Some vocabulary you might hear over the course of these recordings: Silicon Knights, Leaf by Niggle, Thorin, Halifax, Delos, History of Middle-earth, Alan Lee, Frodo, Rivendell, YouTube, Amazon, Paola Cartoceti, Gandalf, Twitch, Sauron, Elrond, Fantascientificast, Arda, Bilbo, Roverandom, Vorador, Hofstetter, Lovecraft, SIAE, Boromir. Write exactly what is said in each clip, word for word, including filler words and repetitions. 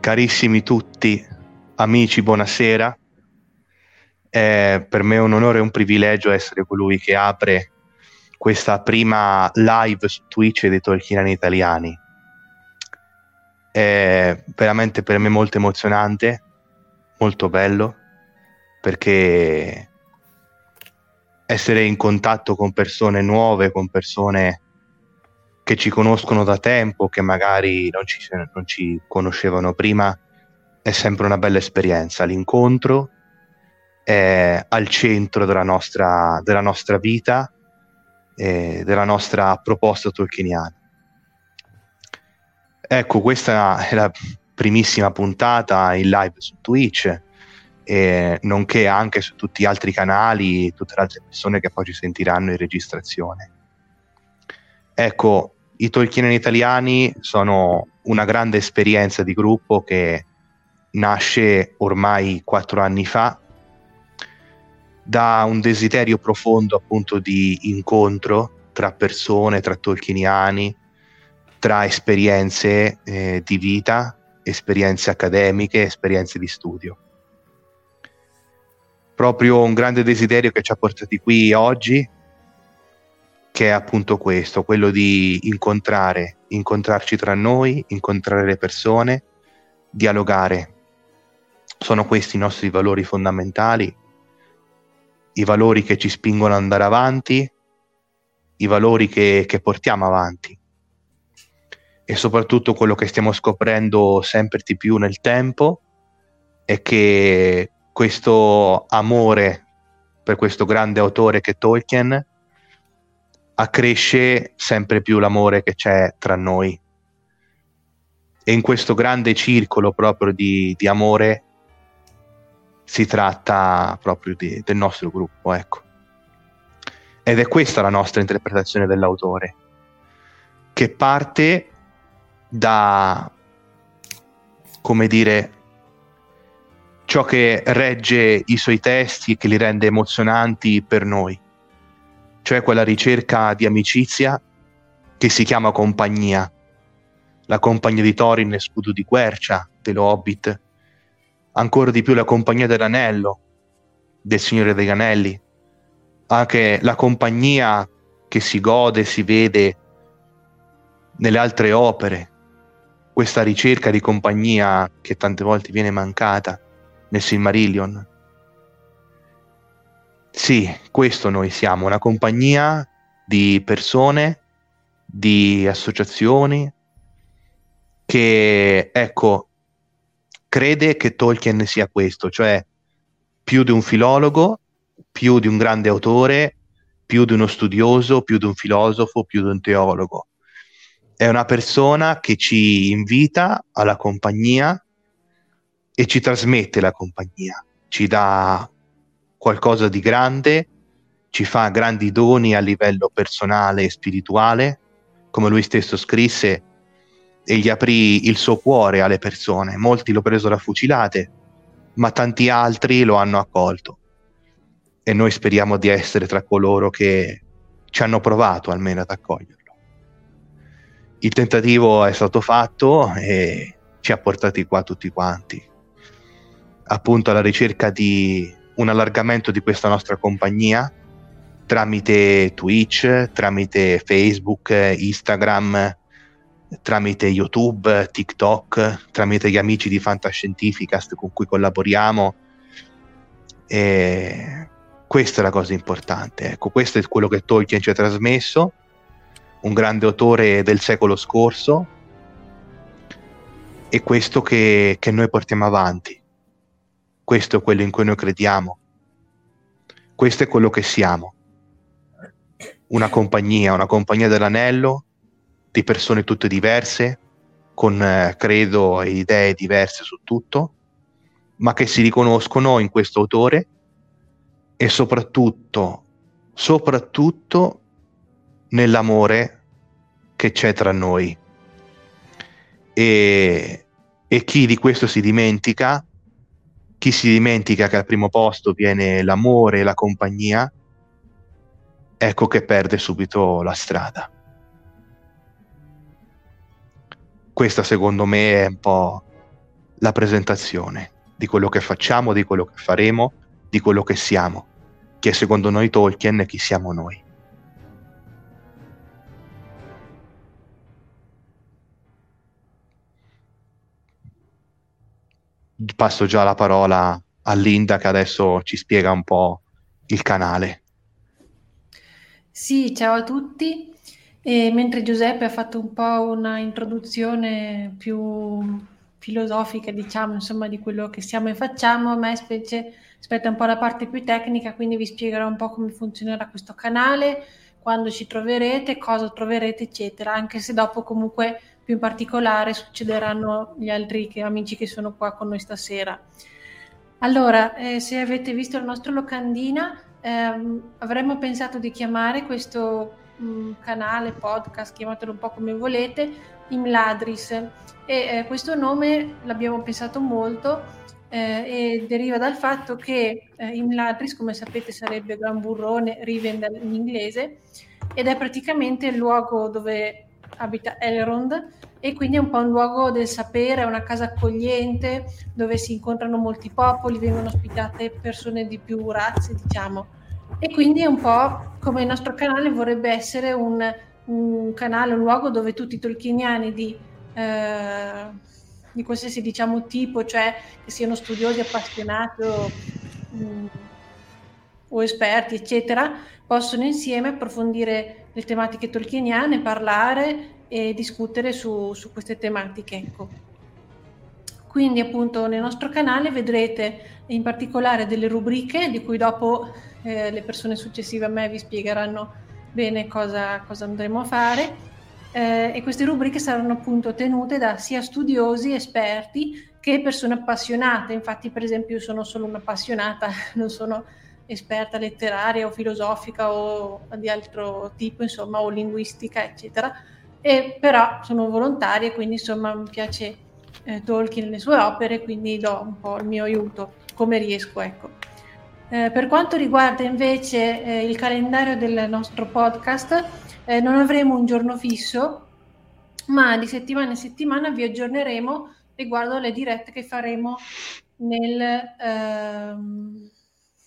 Carissimi tutti, amici, buonasera. Eh, per me è un onore e un privilegio essere colui che apre questa prima live su Twitch dei Tolkieniani italiani. È veramente per me molto emozionante, molto bello, perché essere in contatto con persone nuove, con persone che ci conoscono da tempo, che magari non ci, non ci conoscevano prima, è sempre una bella esperienza. L'incontro è al centro della nostra, della nostra vita e della nostra proposta tolkieniana. Ecco, questa è la primissima puntata in live su Twitch, e nonché anche su tutti gli altri canali, tutte le altre persone che poi ci sentiranno in registrazione. Ecco, i Tolkieniani italiani sono una grande esperienza di gruppo che nasce ormai quattro anni fa da un desiderio profondo, appunto, di incontro tra persone, tra tolkieniani, tra esperienze eh, di vita, esperienze accademiche, esperienze di studio. Proprio un grande desiderio che ci ha portati qui oggi, che è appunto questo, quello di incontrare, incontrarci tra noi, incontrare le persone, dialogare. Sono questi i nostri valori fondamentali, i valori che ci spingono ad andare avanti, i valori che, che portiamo avanti. E soprattutto quello che stiamo scoprendo sempre di più nel tempo è che questo amore per questo grande autore che è Tolkien accresce sempre più l'amore che c'è tra noi, e in questo grande circolo proprio di, di amore si tratta proprio di, del nostro gruppo, ecco. Ed è questa la nostra interpretazione dell'autore, che parte da, come dire, ciò che regge i suoi testi e che li rende emozionanti per noi, cioè quella ricerca di amicizia che si chiama compagnia, la compagnia di Thorin e Scudo di Quercia dello Hobbit, ancora di più la compagnia dell'Anello del Signore degli Anelli, anche la compagnia che si gode, si vede nelle altre opere, questa ricerca di compagnia che tante volte viene mancata nel Silmarillion. Sì, questo noi siamo, una compagnia di persone, di associazioni che, ecco, crede che Tolkien sia questo, cioè più di un filologo, più di un grande autore, più di uno studioso, più di un filosofo, più di un teologo. È una persona che ci invita alla compagnia e ci trasmette la compagnia, ci dà qualcosa di grande, ci fa grandi doni a livello personale e spirituale, come lui stesso scrisse, e gli aprì il suo cuore alle persone. Molti lo presero a fucilate, ma tanti altri lo hanno accolto. E noi speriamo di essere tra coloro che ci hanno provato almeno ad accoglierlo. Il tentativo è stato fatto e ci ha portati qua tutti quanti, appunto alla ricerca di un allargamento di questa nostra compagnia tramite Twitch, tramite Facebook, Instagram, tramite YouTube, TikTok, tramite gli amici di Fantascientificast con cui collaboriamo. E questa è la cosa importante, ecco, questo è quello che Tolkien ci ha trasmesso, un grande autore del secolo scorso, e questo che, che noi portiamo avanti, questo è quello in cui noi crediamo, questo è quello che siamo, una compagnia, una compagnia dell'anello di persone tutte diverse, con eh, credo e idee diverse su tutto, ma che si riconoscono in questo autore e soprattutto, soprattutto nell'amore che c'è tra noi. E, e chi di questo si dimentica, chi si dimentica che al primo posto viene l'amore e la compagnia, ecco che perde subito la strada. Questa secondo me è un po' la presentazione di quello che facciamo, di quello che faremo, di quello che siamo, che è secondo noi Tolkien e chi siamo noi. Passo già la parola a Linda, che adesso ci spiega un po' il canale. Sì, ciao a tutti. E mentre Giuseppe ha fatto un po' una introduzione più filosofica, diciamo, insomma, di quello che siamo e facciamo, a me specie aspetta un po' la parte più tecnica, quindi vi spiegherò un po' come funzionerà questo canale, quando ci troverete, cosa troverete, eccetera, anche se dopo comunque più in particolare succederanno gli altri che, amici che sono qua con noi stasera. Allora, eh, se avete visto il nostro locandina, ehm, avremmo pensato di chiamare questo mh, canale, podcast, chiamatelo un po' come volete, Imladris, e eh, questo nome l'abbiamo pensato molto eh, e deriva dal fatto che eh, Imladris, come sapete, sarebbe Gran Burrone, Rivendell in inglese, ed è praticamente il luogo dove abita Elrond, e quindi è un po' un luogo del sapere, è una casa accogliente dove si incontrano molti popoli, vengono ospitate persone di più razze, diciamo, e quindi è un po' come il nostro canale vorrebbe essere un, un canale, un luogo dove tutti i tolkieniani di, eh, di qualsiasi, diciamo, tipo, cioè che siano studiosi, appassionati o, mh, o esperti, eccetera, possono insieme approfondire le tematiche tolkieniane, parlare e discutere su, su queste tematiche, ecco. Quindi appunto nel nostro canale vedrete in particolare delle rubriche di cui dopo eh, le persone successive a me vi spiegheranno bene cosa, cosa andremo a fare, eh, e queste rubriche saranno appunto tenute da sia studiosi, esperti, che persone appassionate. Infatti, per esempio, io sono solo un'appassionata, non sono esperta letteraria o filosofica o di altro tipo, insomma, o linguistica, eccetera, e però sono volontaria, quindi insomma mi piace eh, Tolkien e le sue opere, quindi do un po' il mio aiuto. come riesco, ecco. Eh, per quanto riguarda invece eh, il calendario del nostro podcast, eh, non avremo un giorno fisso, ma di settimana in settimana vi aggiorneremo riguardo alle dirette che faremo nel, ehm,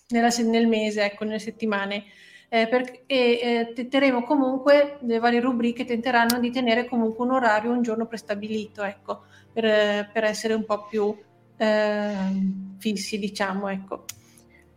nella, nel mese, ecco, nelle settimane. Eh, per, e eh, tenteremo comunque, le varie rubriche tenteranno di tenere comunque un orario, un giorno prestabilito, ecco, per, per essere un po' più eh, fissi, diciamo, ecco.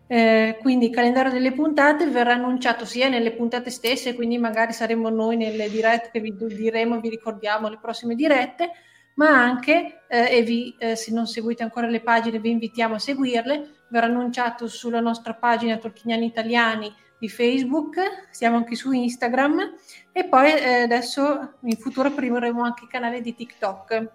Eh, quindi il calendario delle puntate verrà annunciato sia nelle puntate stesse, quindi magari saremo noi nelle dirette che vi diremo, vi ricordiamo le prossime dirette, ma anche, eh, e vi, eh, se non seguite ancora le pagine vi invitiamo a seguirle, verrà annunciato sulla nostra pagina Tolkieniani Italiani di Facebook, siamo anche su Instagram e poi eh, adesso in futuro apriremo anche il canale di TikTok.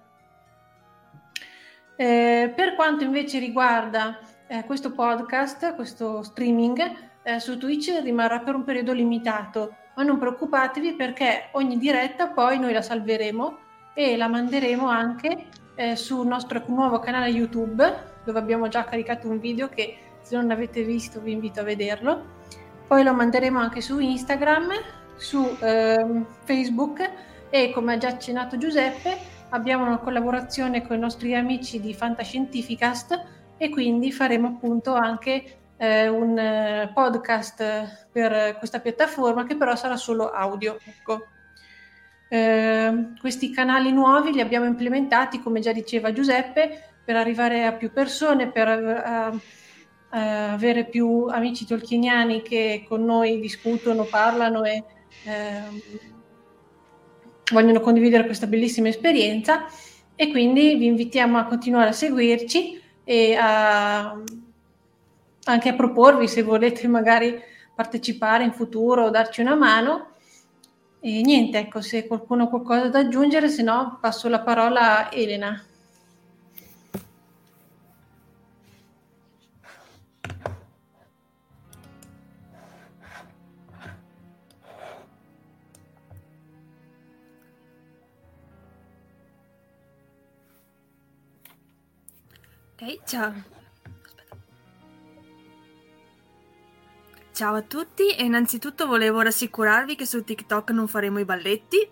Eh, per quanto invece riguarda eh, questo podcast, questo streaming, eh, su Twitch rimarrà per un periodo limitato, ma non preoccupatevi perché ogni diretta poi noi la salveremo e la manderemo anche eh, sul nostro nuovo canale YouTube, dove abbiamo già caricato un video che se non l'avete visto vi invito a vederlo. Poi lo manderemo anche su Instagram, su eh, Facebook e, come ha già accennato Giuseppe, abbiamo una collaborazione con i nostri amici di Fantascientificast e quindi faremo appunto anche eh, un eh, podcast per questa piattaforma che però sarà solo audio. Ecco. Eh, questi canali nuovi li abbiamo implementati, come già diceva Giuseppe, per arrivare a più persone, per... A, Uh, avere più amici tolkieniani che con noi discutono, parlano e uh, vogliono condividere questa bellissima esperienza, e quindi vi invitiamo a continuare a seguirci e a, anche a proporvi se volete magari partecipare in futuro o darci una mano. E niente, ecco, se qualcuno ha qualcosa da aggiungere, se no passo la parola a Elena. Okay, ciao. Ciao a tutti e innanzitutto volevo rassicurarvi che su TikTok non faremo i balletti.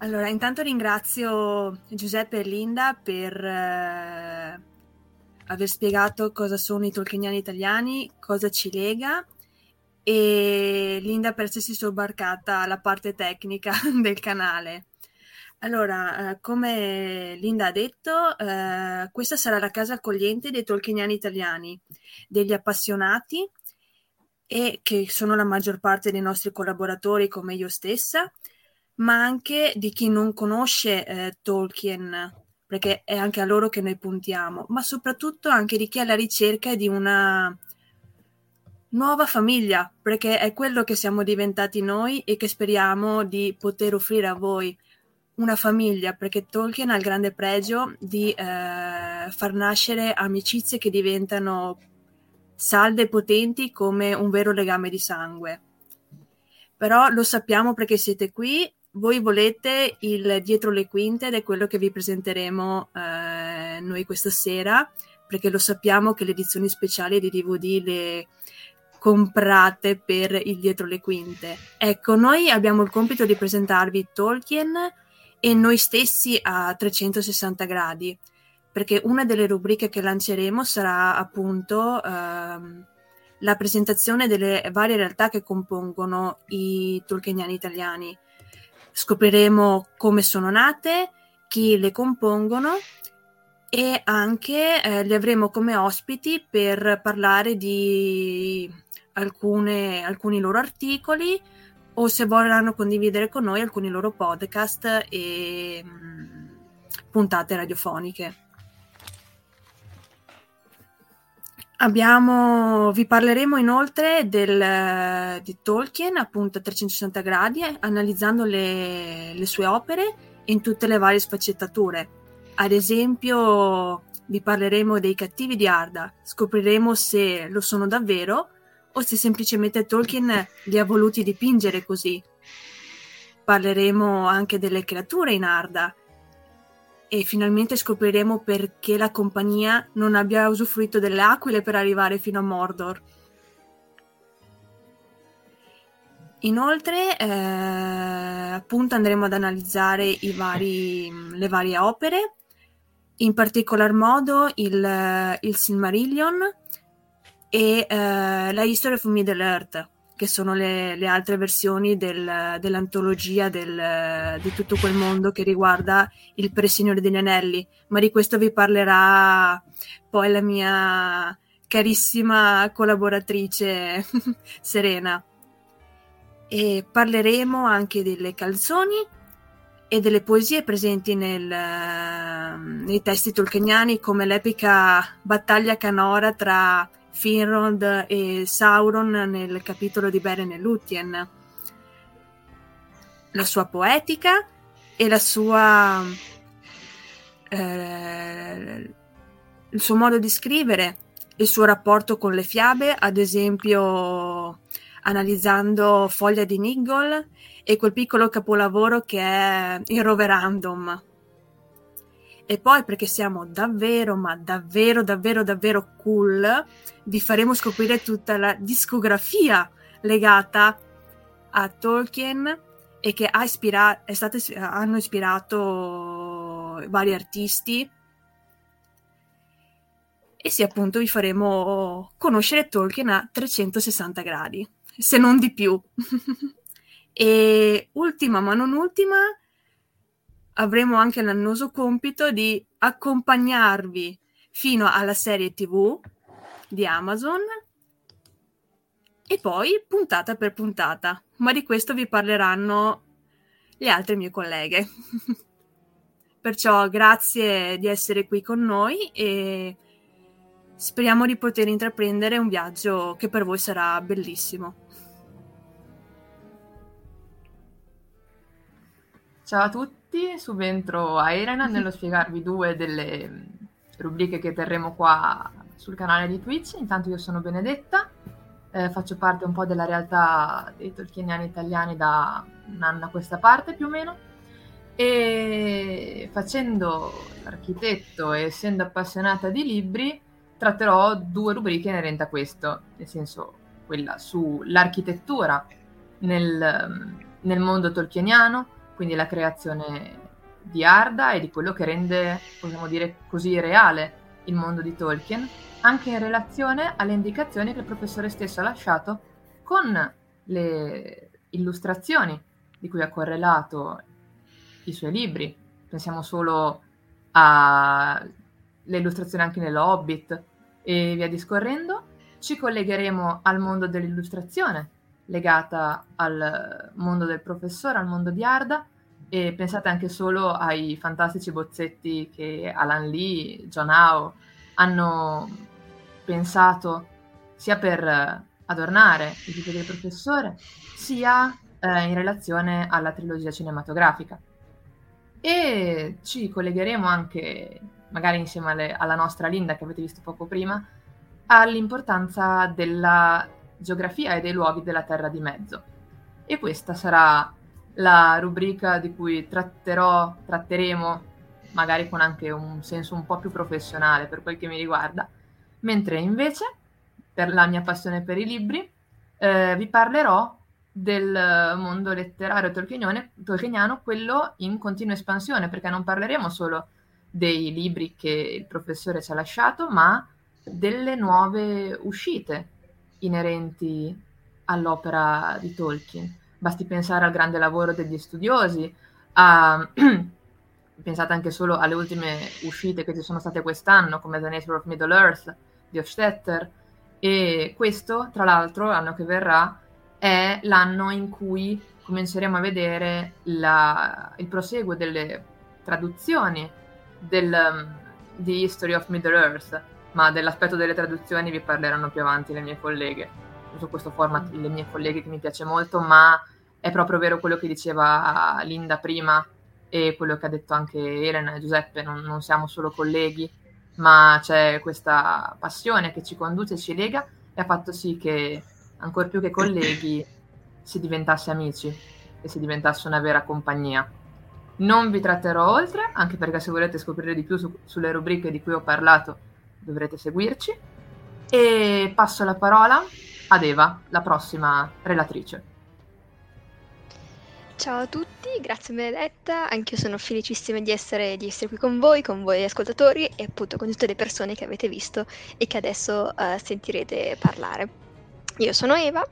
Allora, intanto ringrazio Giuseppe e Linda per eh, aver spiegato cosa sono i tolkieniani italiani, cosa ci lega, e Linda per essersi sobbarcata alla parte tecnica del canale. Allora, eh, come Linda ha detto, eh, questa sarà la casa accogliente dei tolkieniani italiani, degli appassionati, e che sono la maggior parte dei nostri collaboratori come io stessa, ma anche di chi non conosce eh, Tolkien, perché è anche a loro che noi puntiamo, ma soprattutto anche di chi è alla ricerca di una nuova famiglia, perché è quello che siamo diventati noi e che speriamo di poter offrire a voi. Una famiglia, perché Tolkien ha il grande pregio di eh, far nascere amicizie che diventano salde e potenti come un vero legame di sangue. Però lo sappiamo perché siete qui, voi volete il dietro le quinte ed è quello che vi presenteremo eh, noi questa sera, perché lo sappiamo che le edizioni speciali di D V D le comprate per il dietro le quinte. Ecco, noi abbiamo il compito di presentarvi Tolkien e noi stessi a trecentosessanta gradi, perché una delle rubriche che lanceremo sarà appunto ehm, la presentazione delle varie realtà che compongono i tolkieniani italiani. Scopriremo come sono nate, chi le compongono e anche eh, li avremo come ospiti per parlare di alcune, alcuni loro articoli, o se vorranno condividere con noi alcuni loro podcast e mh, puntate radiofoniche. Abbiamo, vi parleremo inoltre del, di Tolkien, appunto a trecentosessanta gradi, analizzando le, le sue opere in tutte le varie sfaccettature. Ad esempio, vi parleremo dei cattivi di Arda, scopriremo se lo sono davvero o se semplicemente Tolkien li ha voluti dipingere così. Parleremo anche delle creature in Arda e finalmente scopriremo perché la compagnia non abbia usufruito delle aquile per arrivare fino a Mordor. Inoltre, eh, appunto, andremo ad analizzare i vari, le varie opere, in particolar modo il, il Silmarillion e eh, la History of Middle-earth, che sono le, le altre versioni del, dell'antologia del, di tutto quel mondo che riguarda il Pre-Signore degli Anelli, ma di questo vi parlerà poi la mia carissima collaboratrice Serena. E parleremo anche delle canzoni e delle poesie presenti nel, nei testi tolkieniani, come l'epica battaglia canora tra Finrod e Sauron nel capitolo di Beren e Luthien, la sua poetica e la sua eh, il suo modo di scrivere, il suo rapporto con le fiabe, ad esempio analizzando Foglia di Niggle e quel piccolo capolavoro che è il Roverandom. E poi, perché siamo davvero, ma davvero, davvero, davvero cool, vi faremo scoprire tutta la discografia legata a Tolkien e che ha ispira- è stato, hanno ispirato vari artisti. E sì, appunto, vi faremo conoscere Tolkien a trecentosessanta gradi, se non di più. E ultima, ma non ultima, avremo anche l'annoso compito di accompagnarvi fino alla serie tivù di Amazon e poi puntata per puntata, ma di questo vi parleranno le altre mie colleghe. Perciò grazie di essere qui con noi e speriamo di poter intraprendere un viaggio che per voi sarà bellissimo. Ciao a tutti, subentro a Elena nello spiegarvi due delle rubriche che terremo qua sul canale di Twitch. Intanto io sono Benedetta, eh, faccio parte un po' della realtà dei tolkieniani italiani da un anno a questa parte più o meno, e facendo l'architetto e essendo appassionata di libri tratterò due rubriche inerenti a questo, nel senso quella sull'architettura nel, nel mondo tolkieniano, quindi la creazione di Arda e di quello che rende, possiamo dire così, reale il mondo di Tolkien, anche in relazione alle indicazioni che il professore stesso ha lasciato con le illustrazioni di cui ha correlato i suoi libri. Pensiamo solo alle illustrazioni anche nell'Hobbit e via discorrendo. Ci collegheremo al mondo dell'illustrazione, legata al mondo del professore, al mondo di Arda, e pensate anche solo ai fantastici bozzetti che Alan Lee, John Howe hanno pensato sia per adornare il libro del professore sia eh, in relazione alla trilogia cinematografica. E ci collegheremo anche, magari insieme alle, alla nostra Linda che avete visto poco prima, all'importanza della geografia e dei luoghi della Terra di Mezzo. E questa sarà la rubrica di cui tratterò, tratteremo, magari con anche un senso un po' più professionale per quel che mi riguarda, mentre invece, per la mia passione per i libri, eh, vi parlerò del mondo letterario tolkieniano, quello in continua espansione, perché non parleremo solo dei libri che il professore ci ha lasciato, ma delle nuove uscite inerenti all'opera di Tolkien. Basti pensare al grande lavoro degli studiosi, a... pensate anche solo alle ultime uscite che ci sono state quest'anno, come The Nature of Middle-earth di Hofstetter, e questo, tra l'altro, l'anno che verrà è l'anno in cui cominceremo a vedere la... il proseguo delle traduzioni del... di History of Middle-earth, ma dell'aspetto delle traduzioni vi parleranno più avanti le mie colleghe. Su questo format le mie colleghe, che mi piace molto, ma è proprio vero quello che diceva Linda prima e quello che ha detto anche Elena e Giuseppe, non, non siamo solo colleghi, ma c'è questa passione che ci conduce, ci lega e ha fatto sì che, ancor più che colleghi, si diventasse amici e si diventasse una vera compagnia. Non vi tratterò oltre, anche perché se volete scoprire di più su, sulle rubriche di cui ho parlato dovrete seguirci, e passo la parola ad Eva, la prossima relatrice. Ciao a tutti, grazie Benedetta, anch'io sono felicissima di essere, di essere qui con voi, con voi ascoltatori e appunto con tutte le persone che avete visto e che adesso uh, sentirete parlare. Io sono Eva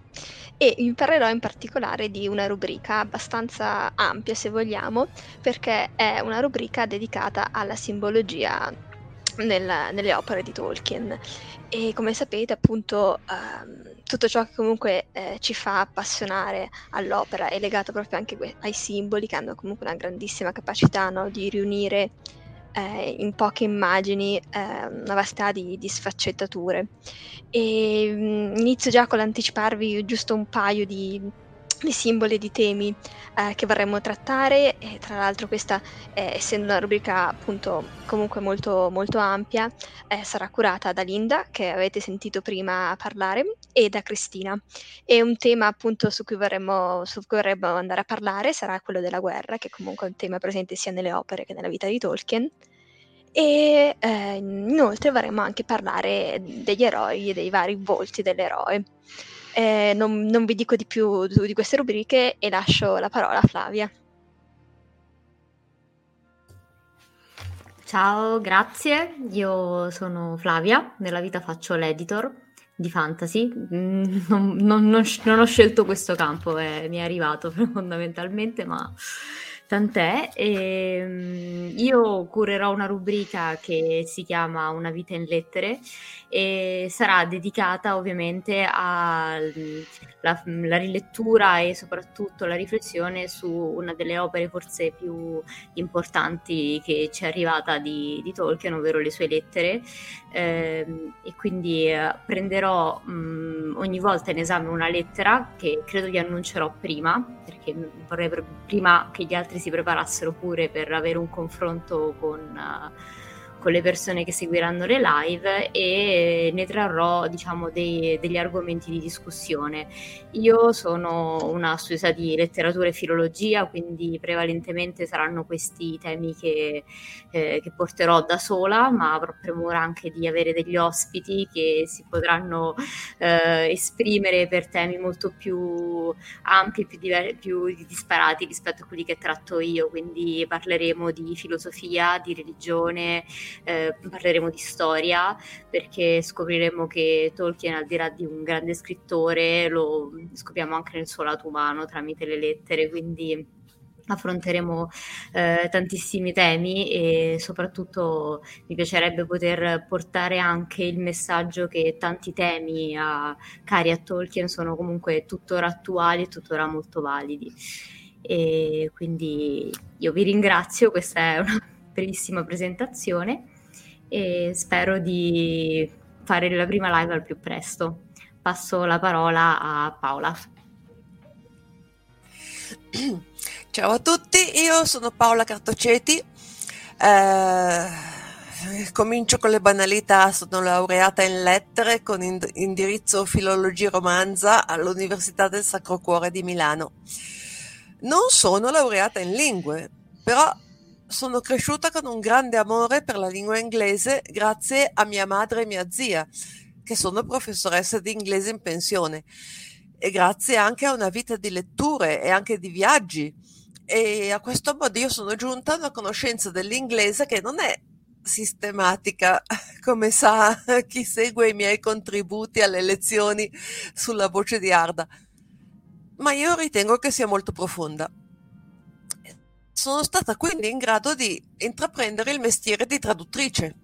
e vi parlerò in particolare di una rubrica abbastanza ampia se vogliamo, perché è una rubrica dedicata alla simbologia nel, nelle opere di Tolkien e come sapete appunto... Uh, tutto ciò che comunque eh, ci fa appassionare all'opera è legato proprio anche que- ai simboli, che hanno comunque una grandissima capacità, no, di riunire eh, in poche immagini eh, una vastità di, di sfaccettature. E mh, inizio già con l'anticiparvi giusto un paio di, di simboli e di temi eh, che vorremmo trattare, e tra l'altro questa, eh, essendo una rubrica appunto comunque molto, molto ampia, eh, sarà curata da Linda, che avete sentito prima parlare, e da Cristina. E un tema appunto su cui vorremmo, su cui vorremmo andare a parlare sarà quello della guerra, che comunque è un tema presente sia nelle opere che nella vita di Tolkien, e eh, inoltre vorremmo anche parlare degli eroi e dei vari volti dell'eroe. Eh, non, non vi dico di più di queste rubriche e lascio la parola a Flavia. Ciao, grazie, io sono Flavia, nella vita faccio l'editor di fantasy, non, non, non, non ho scelto questo campo, eh, mi è arrivato fondamentalmente, ma tant'è. E io curerò una rubrica che si chiama Una vita in lettere e sarà dedicata ovviamente alla rilettura e soprattutto la riflessione su una delle opere forse più importanti che ci è arrivata di, di Tolkien, ovvero le sue lettere, eh, e quindi prenderò mh, ogni volta in esame una lettera che credo vi annuncerò prima, perché vorrei pr- prima che gli altri si preparassero pure per avere un confronto con, uh, con le persone che seguiranno le live, e ne trarrò diciamo dei, degli argomenti di discussione. Io sono una studiosa di letteratura e filologia, quindi prevalentemente saranno questi temi che, eh, che porterò da sola, ma avrò premura anche di avere degli ospiti che si potranno eh, esprimere per temi molto più ampi, più, diver- più disparati rispetto a quelli che tratto io, quindi parleremo di filosofia, di religione, eh, parleremo di storia, perché scopriremo che Tolkien, al di là di un grande scrittore, lo scopriamo anche nel suo lato umano tramite le lettere, quindi affronteremo eh, tantissimi temi e soprattutto mi piacerebbe poter portare anche il messaggio che tanti temi a, cari a Tolkien sono comunque tuttora attuali e tuttora molto validi. E quindi io vi ringrazio, questa è una bellissima presentazione e spero di fare la prima live al più presto. Passo la parola a Paola. Ciao a tutti, io sono Paola Cartoceti, eh, comincio con le banalità, sono laureata in lettere con ind- indirizzo filologia romanza all'Università del Sacro Cuore di Milano. Non sono laureata in lingue, però sono cresciuta con un grande amore per la lingua inglese grazie a mia madre e mia zia, che sono professoresse di inglese in pensione, e grazie anche a una vita di letture e anche di viaggi, e a questo modo io sono giunta a una conoscenza dell'inglese che non è sistematica, come sa chi segue i miei contributi alle lezioni sulla voce di Arda, ma io ritengo che sia molto profonda. Sono stata quindi in grado di intraprendere il mestiere di traduttrice.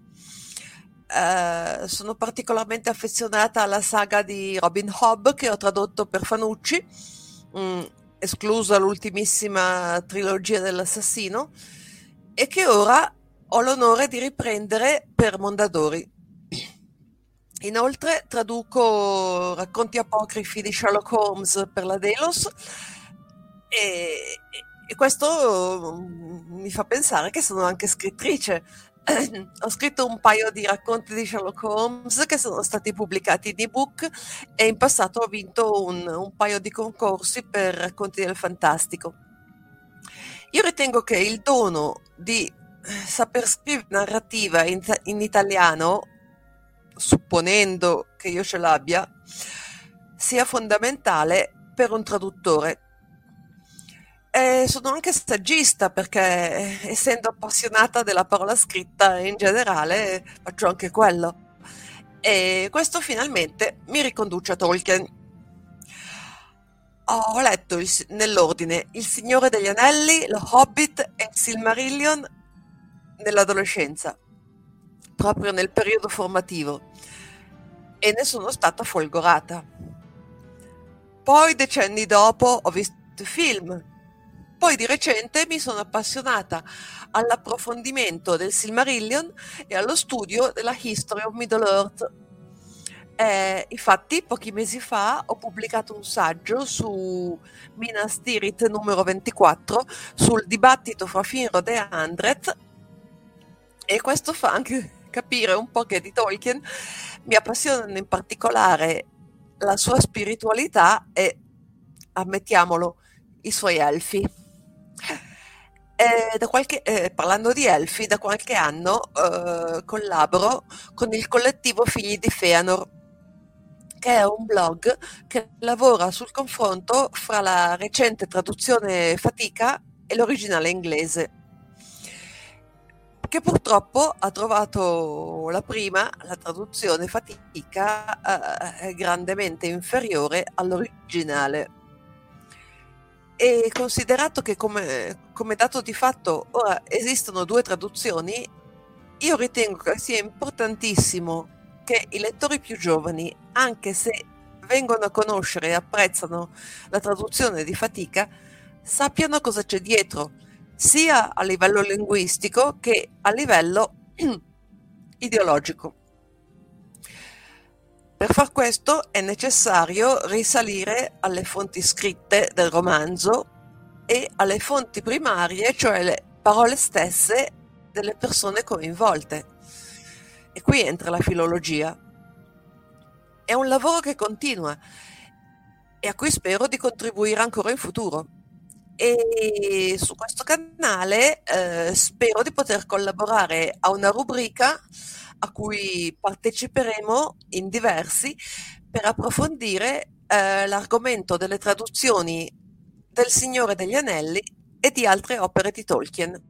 Uh, sono particolarmente affezionata alla saga di Robin Hobb, che ho tradotto per Fanucci, mh, esclusa l'ultimissima trilogia dell'assassino, e che ora ho l'onore di riprendere per Mondadori. Inoltre traduco racconti apocrifi di Sherlock Holmes per la Delos, e, e questo mi fa pensare che sono anche scrittrice. Ho scritto un paio di racconti di Sherlock Holmes che sono stati pubblicati in ebook, e in passato ho vinto un, un paio di concorsi per racconti del fantastico. Io ritengo che il dono di saper scrivere narrativa in, in italiano, supponendo che io ce l'abbia, sia fondamentale per un traduttore. E sono anche saggista, perché essendo appassionata della parola scritta in generale faccio anche quello, e questo finalmente mi riconduce a Tolkien. Ho letto il, nell'ordine Il Signore degli Anelli, Lo Hobbit e Silmarillion nell'adolescenza, proprio nel periodo formativo, e ne sono stata folgorata. Poi decenni dopo ho visto film, poi di recente mi sono appassionata all'approfondimento del Silmarillion e allo studio della History of Middle-earth. Eh, infatti pochi mesi fa ho pubblicato un saggio su Minas Tirith numero ventiquattro sul dibattito fra Finrod e Andreth, e questo fa anche capire un po' che di Tolkien mi appassionano in particolare la sua spiritualità e, ammettiamolo, i suoi elfi. Eh, da qualche, eh, parlando di elfi, da qualche anno eh, collaboro con il collettivo Figli di Feanor, che è un blog che lavora sul confronto fra la recente traduzione fatica e l'originale inglese, che purtroppo ha trovato la prima, la traduzione fatica, eh, grandemente inferiore all'originale. E considerato che come, come dato di fatto ora esistono due traduzioni, io ritengo che sia importantissimo che i lettori più giovani, anche se vengono a conoscere e apprezzano la traduzione di fatica, sappiano cosa c'è dietro, sia a livello linguistico che a livello ideologico. Per far questo è necessario risalire alle fonti scritte del romanzo e alle fonti primarie, cioè le parole stesse delle persone coinvolte. E qui entra la filologia. È un lavoro che continua e a cui spero di contribuire ancora in futuro, e su questo canale eh, spero di poter collaborare a una rubrica a cui parteciperemo in diversi per approfondire eh, l'argomento delle traduzioni del Signore degli Anelli e di altre opere di Tolkien.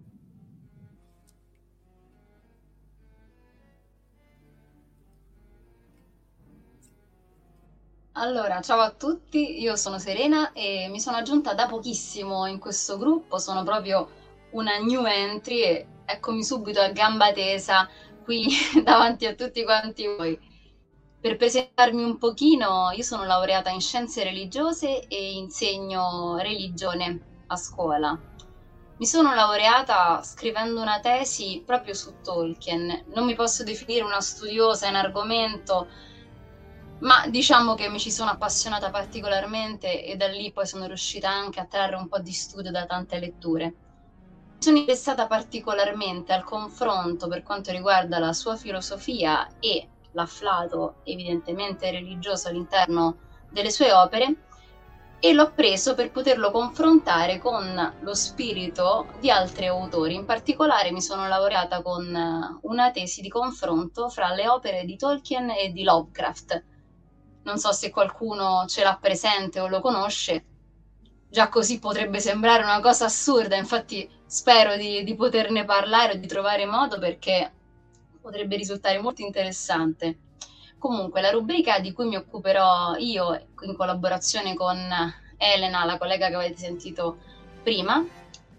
Allora, ciao a tutti, io sono Serena e mi sono aggiunta da pochissimo in questo gruppo, sono proprio una new entry e eccomi subito a gamba tesa qui davanti a tutti quanti voi. Per presentarmi un pochino, io sono laureata in scienze religiose e insegno religione a scuola. Mi sono laureata scrivendo una tesi proprio su Tolkien, non mi posso definire una studiosa in argomento, ma diciamo che mi ci sono appassionata particolarmente e da lì poi sono riuscita anche a trarre un po' di studio da tante letture. Sono interessata particolarmente al confronto per quanto riguarda la sua filosofia e l'afflato evidentemente religioso all'interno delle sue opere, e l'ho preso per poterlo confrontare con lo spirito di altri autori. In particolare mi sono laureata con una tesi di confronto fra le opere di Tolkien e di Lovecraft. Non so se qualcuno ce l'ha presente o lo conosce, già così potrebbe sembrare una cosa assurda, infatti spero di, di poterne parlare o di trovare modo perché potrebbe risultare molto interessante. Comunque la rubrica di cui mi occuperò io in collaborazione con Elena, la collega che avete sentito prima,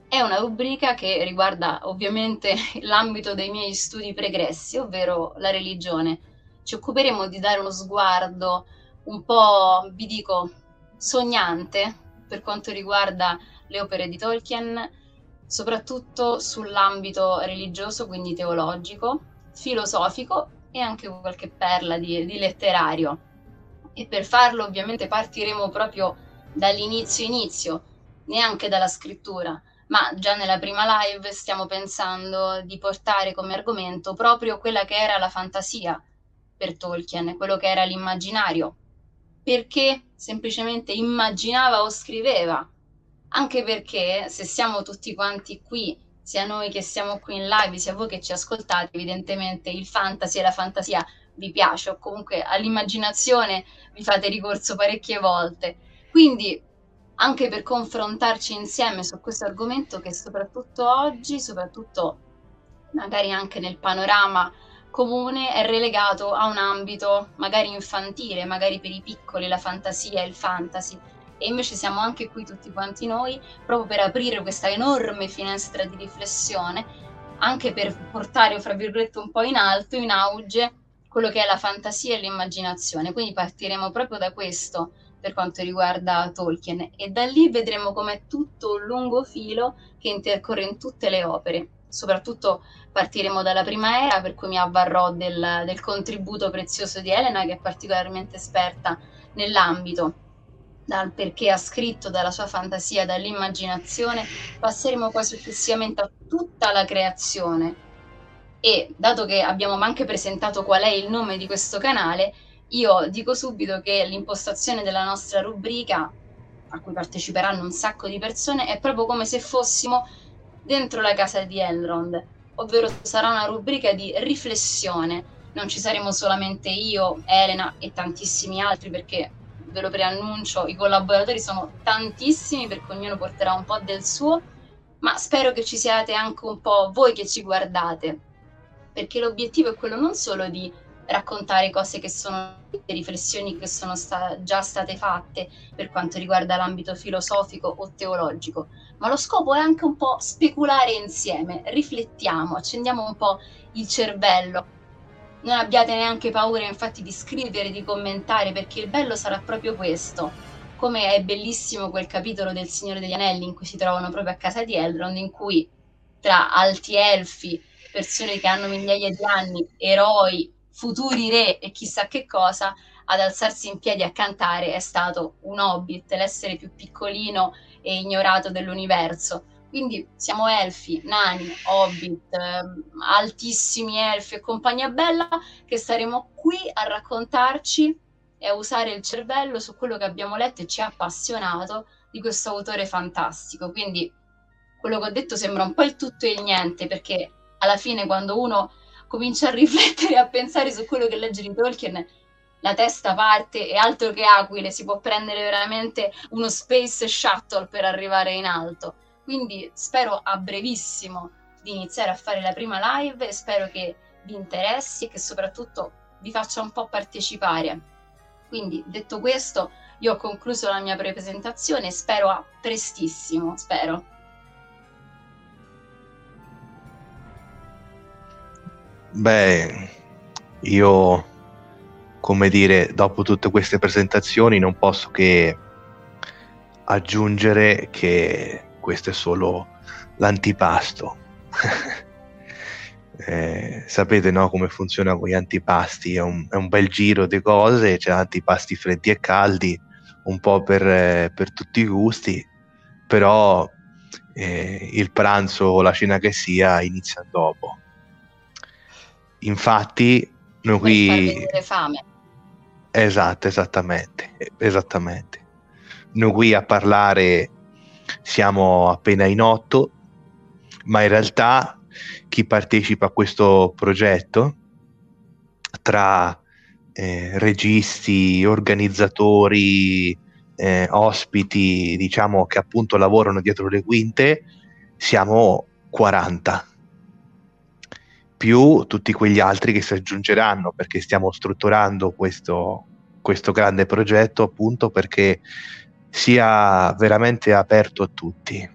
è una rubrica che riguarda ovviamente l'ambito dei miei studi pregressi, ovvero la religione. Ci occuperemo di dare uno sguardo un po', vi dico, sognante per quanto riguarda le opere di Tolkien, soprattutto sull'ambito religioso, quindi teologico, filosofico e anche qualche perla di, di letterario. E per farlo ovviamente partiremo proprio dall'inizio inizio, neanche dalla scrittura, ma già nella prima live stiamo pensando di portare come argomento proprio quella che era la fantasia per Tolkien, quello che era l'immaginario, perché semplicemente immaginava o scriveva Anche perché se siamo tutti quanti qui, sia noi che siamo qui in live, sia voi che ci ascoltate, evidentemente il fantasy e la fantasia vi piace, o comunque all'immaginazione vi fate ricorso parecchie volte. Quindi anche per confrontarci insieme su questo argomento che soprattutto oggi, soprattutto magari anche nel panorama comune, è relegato a un ambito magari infantile, magari per i piccoli la fantasia e il fantasy. E invece siamo anche qui tutti quanti noi proprio per aprire questa enorme finestra di riflessione, anche per portare, fra virgolette, un po' in alto, in auge, quello che è la fantasia e l'immaginazione. Quindi partiremo proprio da questo per quanto riguarda Tolkien, e da lì vedremo com'è tutto un lungo filo che intercorre in tutte le opere. Soprattutto partiremo dalla prima era, per cui mi avvarrò del, del contributo prezioso di Elena, che è particolarmente esperta nell'ambito. Dal perché ha scritto, dalla sua fantasia, dall'immaginazione, passeremo poi successivamente a tutta la creazione. E dato che abbiamo anche presentato qual è il nome di questo canale, io dico subito che l'impostazione della nostra rubrica, a cui parteciperanno un sacco di persone, è proprio come se fossimo dentro la casa di Elrond, ovvero sarà una rubrica di riflessione. Non ci saremo solamente io, Elena e tantissimi altri, perché ve lo preannuncio, i collaboratori sono tantissimi, perché ognuno porterà un po' del suo, ma spero che ci siate anche un po' voi che ci guardate, perché l'obiettivo è quello non solo di raccontare cose che sono, riflessioni che sono sta- già state fatte per quanto riguarda l'ambito filosofico o teologico, ma lo scopo è anche un po' speculare insieme, riflettiamo, accendiamo un po' il cervello. Non abbiate neanche paura infatti di scrivere, di commentare, perché il bello sarà proprio questo. Come è bellissimo quel capitolo del Signore degli Anelli in cui si trovano proprio a casa di Elrond, in cui tra alti elfi, persone che hanno migliaia di anni, eroi, futuri re e chissà che cosa, ad alzarsi in piedi a cantare è stato un hobbit, l'essere più piccolino e ignorato dell'universo. Quindi siamo elfi, nani, hobbit, ehm, altissimi elfi e compagnia bella, che saremo qui a raccontarci e a usare il cervello su quello che abbiamo letto e ci ha appassionato di questo autore fantastico. Quindi quello che ho detto sembra un po' il tutto e il niente, perché alla fine quando uno comincia a riflettere e a pensare su quello che legge di Tolkien, la testa parte, e altro che aquile, si può prendere veramente uno space shuttle per arrivare in alto. Quindi spero a brevissimo di iniziare a fare la prima live, e spero che vi interessi e che soprattutto vi faccia un po' partecipare. Quindi, detto questo, io ho concluso la mia presentazione e spero a prestissimo, spero. Beh, io, come dire, dopo tutte queste presentazioni non posso che aggiungere che questo è solo l'antipasto. eh, sapete, no, come funziona con gli antipasti? È un, è un bel giro di cose, c'è antipasti freddi e caldi, un po' per, eh, per tutti i gusti, però eh, il pranzo o la cena che sia inizia dopo. Infatti noi qui... Per far venire fame. Esatto, esattamente, esattamente. Noi qui a parlare siamo appena in otto, ma in realtà chi partecipa a questo progetto, tra eh, registi, organizzatori, eh, ospiti, diciamo che appunto lavorano dietro le quinte, siamo quaranta, più tutti quegli altri che si aggiungeranno, perché stiamo strutturando questo, questo grande progetto appunto perché sia veramente aperto a tutti.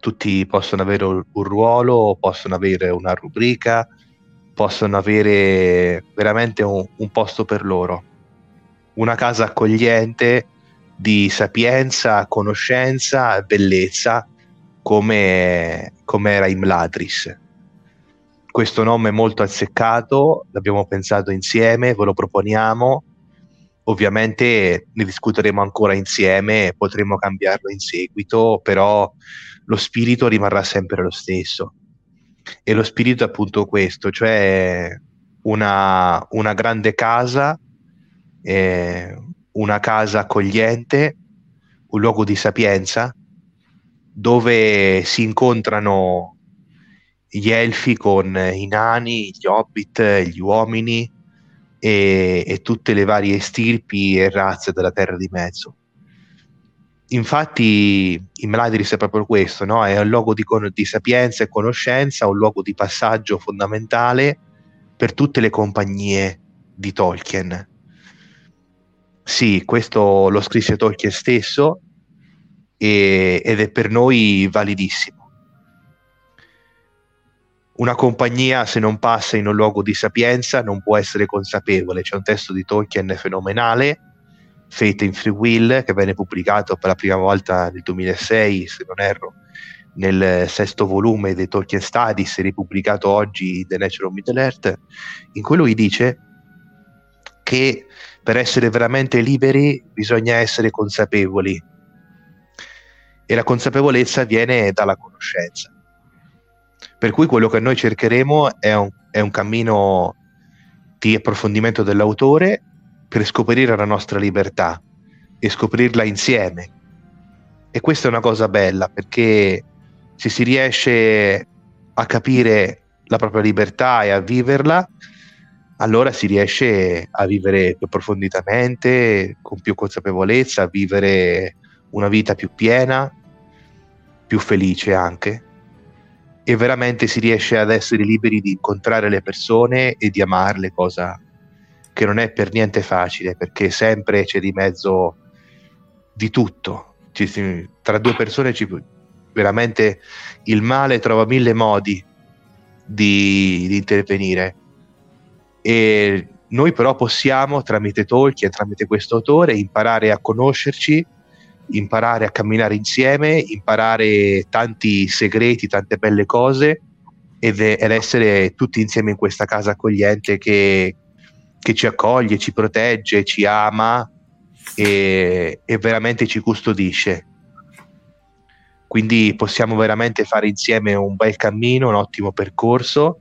Tutti possono avere un ruolo, possono avere una rubrica, possono avere veramente un, un posto per loro, una casa accogliente di sapienza, conoscenza e bellezza, come, come era Imladris. Questo nome è molto azzeccato, l'abbiamo pensato insieme, ve lo proponiamo. Ovviamente ne discuteremo ancora insieme, potremo cambiarlo in seguito, però lo spirito rimarrà sempre lo stesso. E lo spirito è appunto questo, cioè una, una grande casa, eh, una casa accogliente, un luogo di sapienza, dove si incontrano gli elfi con i nani, gli hobbit, gli uomini e, e tutte le varie stirpi e razze della Terra di Mezzo. Infatti Imladris è proprio questo, no? È un luogo di, con- di sapienza e conoscenza, un luogo di passaggio fondamentale per tutte le compagnie di Tolkien. Sì, questo lo scrisse Tolkien stesso e- ed è per noi validissimo. Una compagnia, se non passa in un luogo di sapienza, non può essere consapevole. C'è un testo di Tolkien fenomenale, Fate and Free Will, che venne pubblicato per la prima volta nel duemilasei, se non erro, nel sesto volume dei Tolkien Studies, ripubblicato oggi The Nature of Middle-earth, in cui lui dice che per essere veramente liberi bisogna essere consapevoli, e la consapevolezza viene dalla conoscenza. Per cui quello che noi cercheremo è un, è un cammino di approfondimento dell'autore per scoprire la nostra libertà e scoprirla insieme. E questa è una cosa bella, perché se si riesce a capire la propria libertà e a viverla, allora si riesce a vivere più approfonditamente, con più consapevolezza, a vivere una vita più piena, più felice anche, e veramente si riesce ad essere liberi di incontrare le persone e di amarle, cosa che non è per niente facile, perché sempre c'è di mezzo di tutto. Ci, tra due persone ci, veramente il male trova mille modi di, di intervenire, e noi però possiamo, tramite Tolkien, tramite questo autore, imparare a conoscerci, imparare a camminare insieme, imparare tanti segreti, tante belle cose, ed, è, ed essere tutti insieme in questa casa accogliente che che ci accoglie, ci protegge, ci ama e, e veramente ci custodisce. Quindi possiamo veramente fare insieme un bel cammino, un ottimo percorso,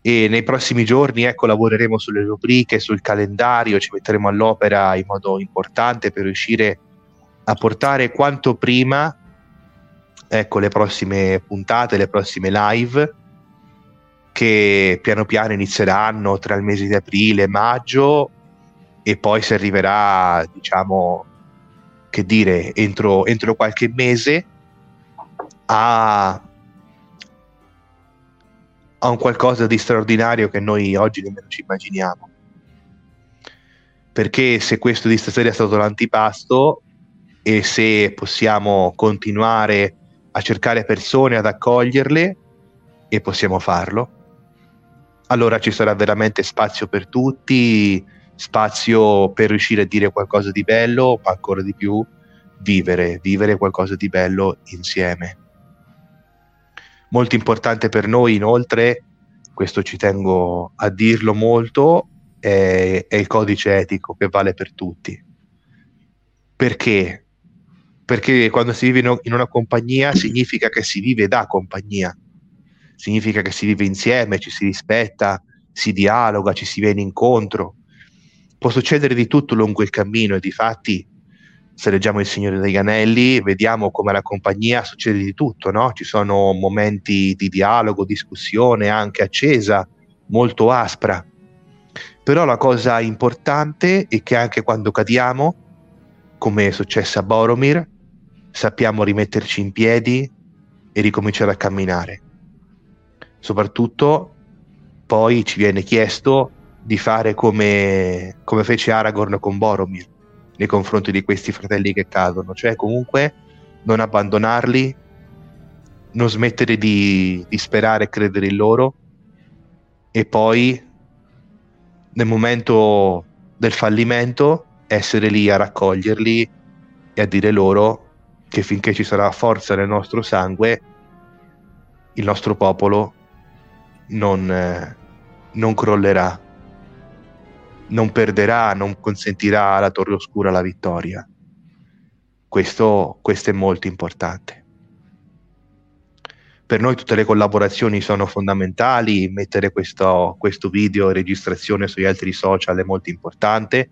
e nei prossimi giorni, ecco, lavoreremo sulle rubriche, sul calendario, ci metteremo all'opera in modo importante per riuscire a portare quanto prima, ecco, le prossime puntate, le prossime live, che piano piano inizieranno tra il mese di aprile e maggio, e poi si arriverà, diciamo, che dire, entro, entro qualche mese a, a un qualcosa di straordinario che noi oggi nemmeno ci immaginiamo. Perché se questo di stasera è stato l'antipasto, e se possiamo continuare a cercare persone, ad accoglierle, e possiamo farlo, allora ci sarà veramente spazio per tutti, spazio per riuscire a dire qualcosa di bello, ma ancora di più vivere, vivere qualcosa di bello insieme. Molto importante per noi, inoltre, questo ci tengo a dirlo molto, è, è il codice etico, che vale per tutti. Perché? Perché quando si vive in una compagnia significa che si vive da compagnia. Significa che si vive insieme, ci si rispetta, si dialoga, ci si viene incontro. Può succedere di tutto lungo il cammino, e difatti, se leggiamo Il Signore degli Anelli, vediamo come la compagnia succede di tutto, no? Ci sono momenti di dialogo, discussione anche accesa, molto aspra. Però la cosa importante è che anche quando cadiamo, come è successo a Boromir, sappiamo rimetterci in piedi e ricominciare a camminare. Soprattutto poi ci viene chiesto di fare come, come fece Aragorn con Boromir nei confronti di questi fratelli che cadono, cioè comunque non abbandonarli, non smettere di, di sperare e credere in loro, e poi nel momento del fallimento essere lì a raccoglierli e a dire loro che finché ci sarà forza nel nostro sangue, il nostro popolo Non, eh, non crollerà, non perderà, non consentirà alla Torre Oscura la vittoria. Questo, questo è molto importante. Per noi tutte le collaborazioni sono fondamentali, mettere questo, questo video e registrazione sugli altri social è molto importante.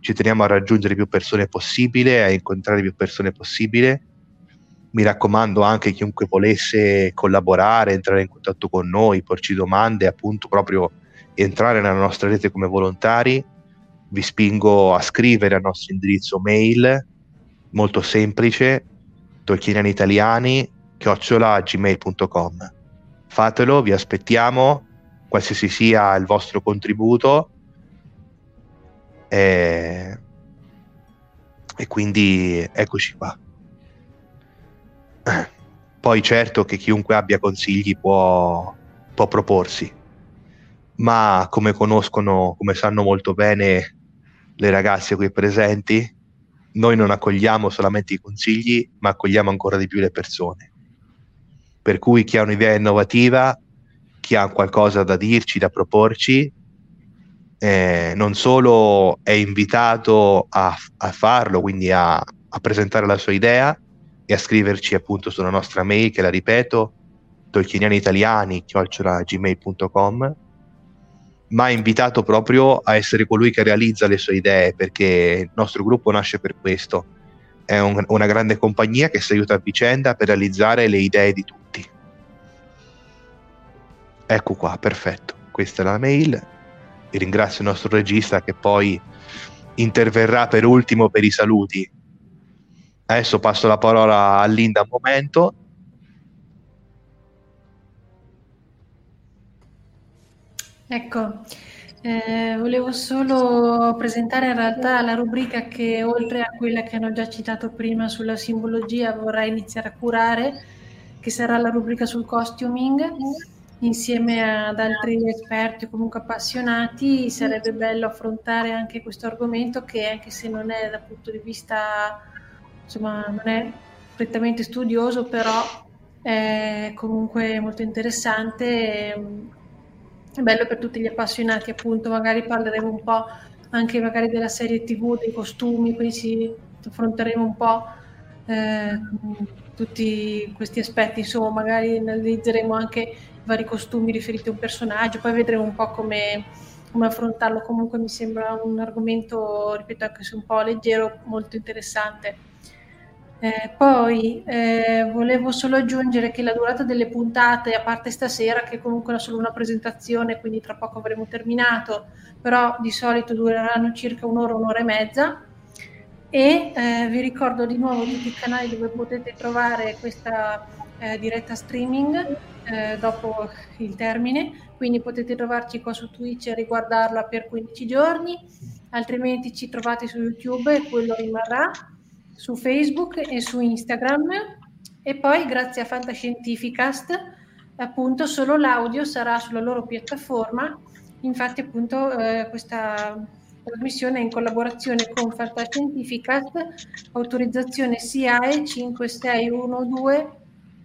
Ci teniamo a raggiungere più persone possibile, a incontrare più persone possibile, Mi raccomando anche chiunque volesse collaborare, entrare in contatto con noi, porci domande, appunto proprio entrare nella nostra rete come volontari, vi spingo a scrivere al nostro indirizzo mail molto semplice, tolkienianitaliani chiocciola gmail punto com. Fatelo, vi aspettiamo, qualsiasi sia il vostro contributo, e, e quindi eccoci qua. Poi certo che chiunque abbia consigli può, può proporsi, ma come conoscono, come sanno molto bene le ragazze qui presenti, noi non accogliamo solamente i consigli, ma accogliamo ancora di più le persone. Per cui chi ha un'idea innovativa, chi ha qualcosa da dirci, da proporci, eh, non solo è invitato a, a farlo, quindi a, a presentare la sua idea, e a scriverci appunto sulla nostra mail, che la ripeto, tolkienianitaliani chiocciola gmail punto com, ma è invitato proprio a essere colui che realizza le sue idee, perché il nostro gruppo nasce per questo. È un, una grande compagnia che si aiuta a vicenda per realizzare le idee di tutti. Ecco qua, perfetto, questa è la mail. Vi ringrazio il nostro regista che poi interverrà per ultimo per i saluti. Adesso passo la parola a Linda un momento. Ecco, eh, volevo solo presentare in realtà la rubrica che, oltre a quella che hanno già citato prima sulla simbologia, vorrei iniziare a curare, che sarà la rubrica sul costuming, insieme ad altri esperti o comunque appassionati. Sarebbe bello affrontare anche questo argomento che, anche se non è dal punto di vista... insomma non è prettamente studioso, però è comunque molto interessante, è bello per tutti gli appassionati, appunto. Magari parleremo un po' anche magari della serie tivù, dei costumi, quindi si affronteremo un po' eh, tutti questi aspetti, insomma magari analizzeremo anche i vari costumi riferiti a un personaggio, poi vedremo un po' come, come affrontarlo. Comunque mi sembra un argomento, ripeto, anche se un po' leggero, molto interessante. Eh, poi eh, volevo solo aggiungere che la durata delle puntate, a parte stasera che comunque era solo una presentazione, quindi tra poco avremo terminato, però di solito dureranno circa un'ora, un'ora e mezza, e eh, vi ricordo di nuovo tutti i canali dove potete trovare questa eh, diretta streaming eh, dopo il termine, quindi potete trovarci qua su Twitch e riguardarla per quindici giorni, altrimenti ci trovate su YouTube e quello rimarrà, su Facebook e su Instagram. E poi grazie a Fantascientificast, appunto, solo l'audio sarà sulla loro piattaforma. Infatti appunto eh, questa trasmissione è in collaborazione con Fantascientificast, autorizzazione S I A E cinque sei uno due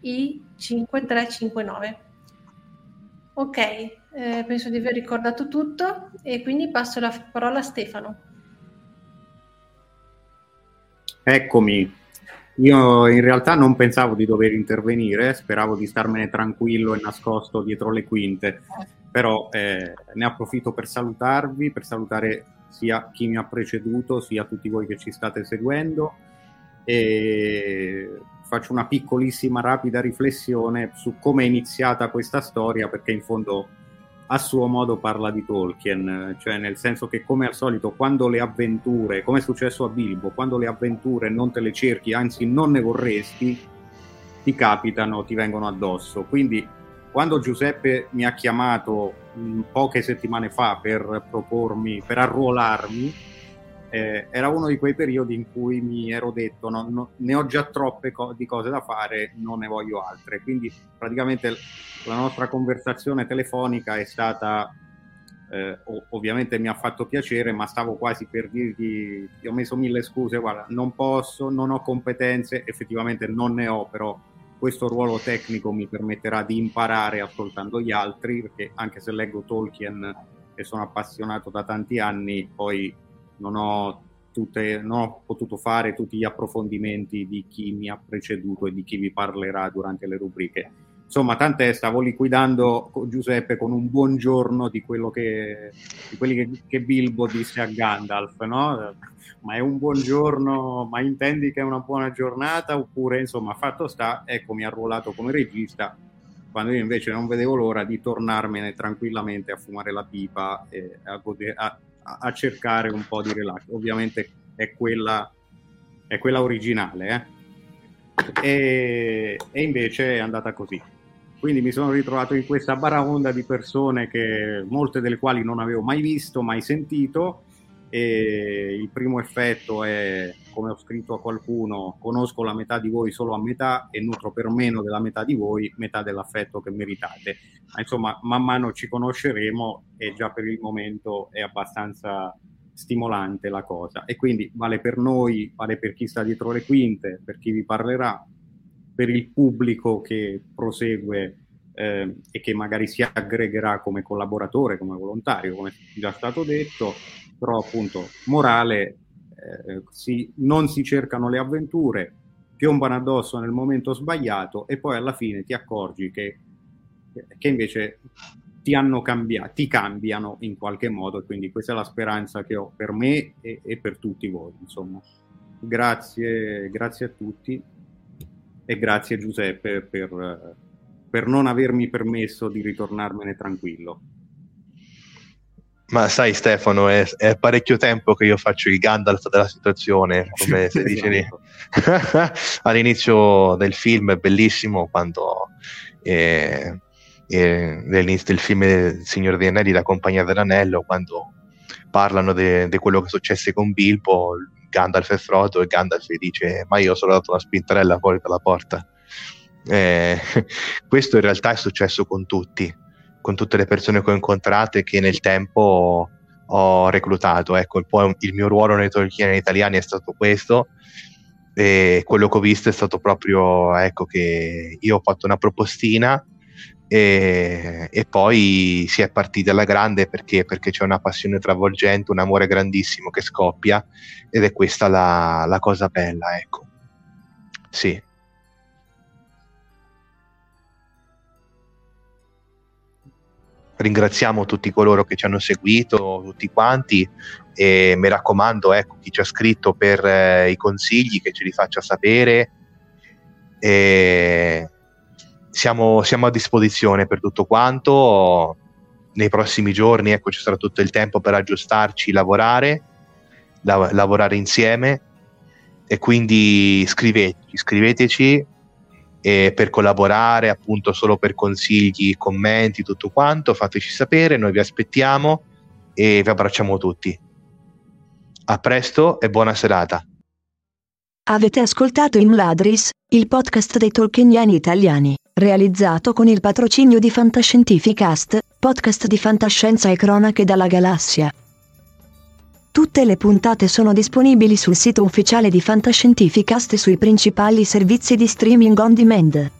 I cinque tre cinque nove. Ok, eh, penso di aver ricordato tutto e quindi passo la parola a Stefano. Eccomi, io in realtà non pensavo di dover intervenire, speravo di starmene tranquillo e nascosto dietro le quinte, però eh, ne approfitto per salutarvi, per salutare sia chi mi ha preceduto, sia tutti voi che ci state seguendo, e faccio una piccolissima rapida riflessione su come è iniziata questa storia, perché in fondo a suo modo parla di Tolkien, cioè nel senso che, come al solito, quando le avventure, come è successo a Bilbo, quando le avventure non te le cerchi, anzi non ne vorresti, ti capitano, ti vengono addosso. Quindi quando Giuseppe mi ha chiamato mh, poche settimane fa per propormi, per arruolarmi, eh, era uno di quei periodi in cui mi ero detto no, no, ne ho già troppe co- di cose da fare, non ne voglio altre. Quindi praticamente la nostra conversazione telefonica è stata, eh, ovviamente mi ha fatto piacere, ma stavo quasi per dirgli, ti ho messo mille scuse, guarda, non posso, non ho competenze, effettivamente non ne ho, però questo ruolo tecnico mi permetterà di imparare ascoltando gli altri, perché anche se leggo Tolkien e sono appassionato da tanti anni, poi non ho, tutte, non ho potuto fare tutti gli approfondimenti di chi mi ha preceduto e di chi vi parlerà durante le rubriche. Insomma, tant'è, stavo liquidando Giuseppe con un buongiorno di quello che di quelli che, che Bilbo disse a Gandalf, no? Ma è un buongiorno, ma intendi che è una buona giornata? Oppure, insomma, fatto sta, ecco, mi ha arruolato come regista, quando io invece non vedevo l'ora di tornarmene tranquillamente a fumare la pipa e a, gode- a, a cercare un po' di relax. Ovviamente è quella, è quella originale, eh? e, e invece è andata così. Quindi mi sono ritrovato in questa baraonda di persone che molte delle quali non avevo mai visto, mai sentito. E il primo effetto è, come ho scritto a qualcuno, conosco la metà di voi solo a metà e nutro per meno della metà di voi metà dell'affetto che meritate. Ma insomma, man mano ci conosceremo e già per il momento è abbastanza stimolante la cosa, e quindi vale per noi, vale per chi sta dietro le quinte, per chi vi parlerà, per il pubblico che prosegue eh, e che magari si aggregherà come collaboratore, come volontario, come già stato detto. Però appunto morale, eh, si, non si cercano le avventure, piombano addosso nel momento sbagliato e poi alla fine ti accorgi che, che invece ti hanno cambiato, ti cambiano in qualche modo, e quindi questa è la speranza che ho per me e, e per tutti voi, insomma. Grazie, grazie a tutti e grazie Giuseppe per, per non avermi permesso di ritornarmene tranquillo. Ma sai Stefano, è, è parecchio tempo che io faccio il Gandalf della situazione, come si dice lì. All'inizio del film è bellissimo, quando eh, eh, all'inizio del film del Signore degli Anelli, la Compagnia dell'Anello, quando parlano di quello che successe con Bilbo, Gandalf e Frodo, e Gandalf dice: ma io ho solo dato una spintarella fuori dalla porta. Eh, questo in realtà è successo con tutti, con tutte le persone che ho incontrato e che nel tempo ho reclutato. Ecco, poi il mio ruolo nei Tolkien italiani è stato questo, e quello che ho visto è stato proprio, ecco, che io ho fatto una propostina e, e poi si è partiti alla grande, perché, perché c'è una passione travolgente, un amore grandissimo che scoppia, ed è questa la, la cosa bella, ecco. Sì. Ringraziamo tutti coloro che ci hanno seguito, tutti quanti, e mi raccomando, ecco, chi ci ha scritto per eh, i consigli, che ce li faccia sapere, e siamo, siamo a disposizione per tutto quanto. Nei prossimi giorni, ecco, ci sarà tutto il tempo per aggiustarci, lavorare la- lavorare insieme, e quindi scriveteci, scriveteci e per collaborare, appunto, solo per consigli, commenti, tutto quanto, fateci sapere, noi vi aspettiamo e vi abbracciamo tutti. A presto e buona serata. Avete ascoltato Imladris, il podcast dei Tolkieniani italiani, realizzato con il patrocinio di Fantascientificast, podcast di fantascienza e cronache dalla galassia. Tutte le puntate sono disponibili sul sito ufficiale di Fantascientificast e sui principali servizi di streaming on demand.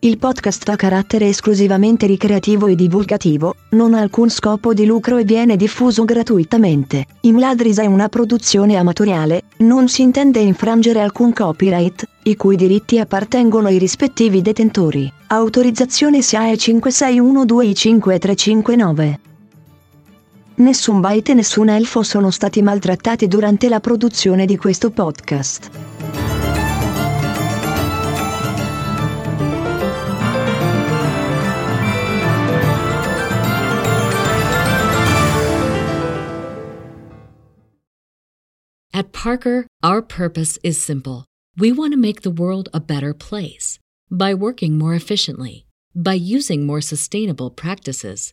Il podcast ha carattere esclusivamente ricreativo e divulgativo, non ha alcun scopo di lucro e viene diffuso gratuitamente. Imladris è una produzione amatoriale, non si intende infrangere alcun copyright, i cui diritti appartengono ai rispettivi detentori. Autorizzazione S I A E cinque sei uno due cinque tre cinque nove. Nessun Bait e nessun Elfo sono stati maltrattati durante la produzione di questo podcast. At Parker, our purpose is simple. We want to make the world a better place. By working more efficiently, by using more sustainable practices,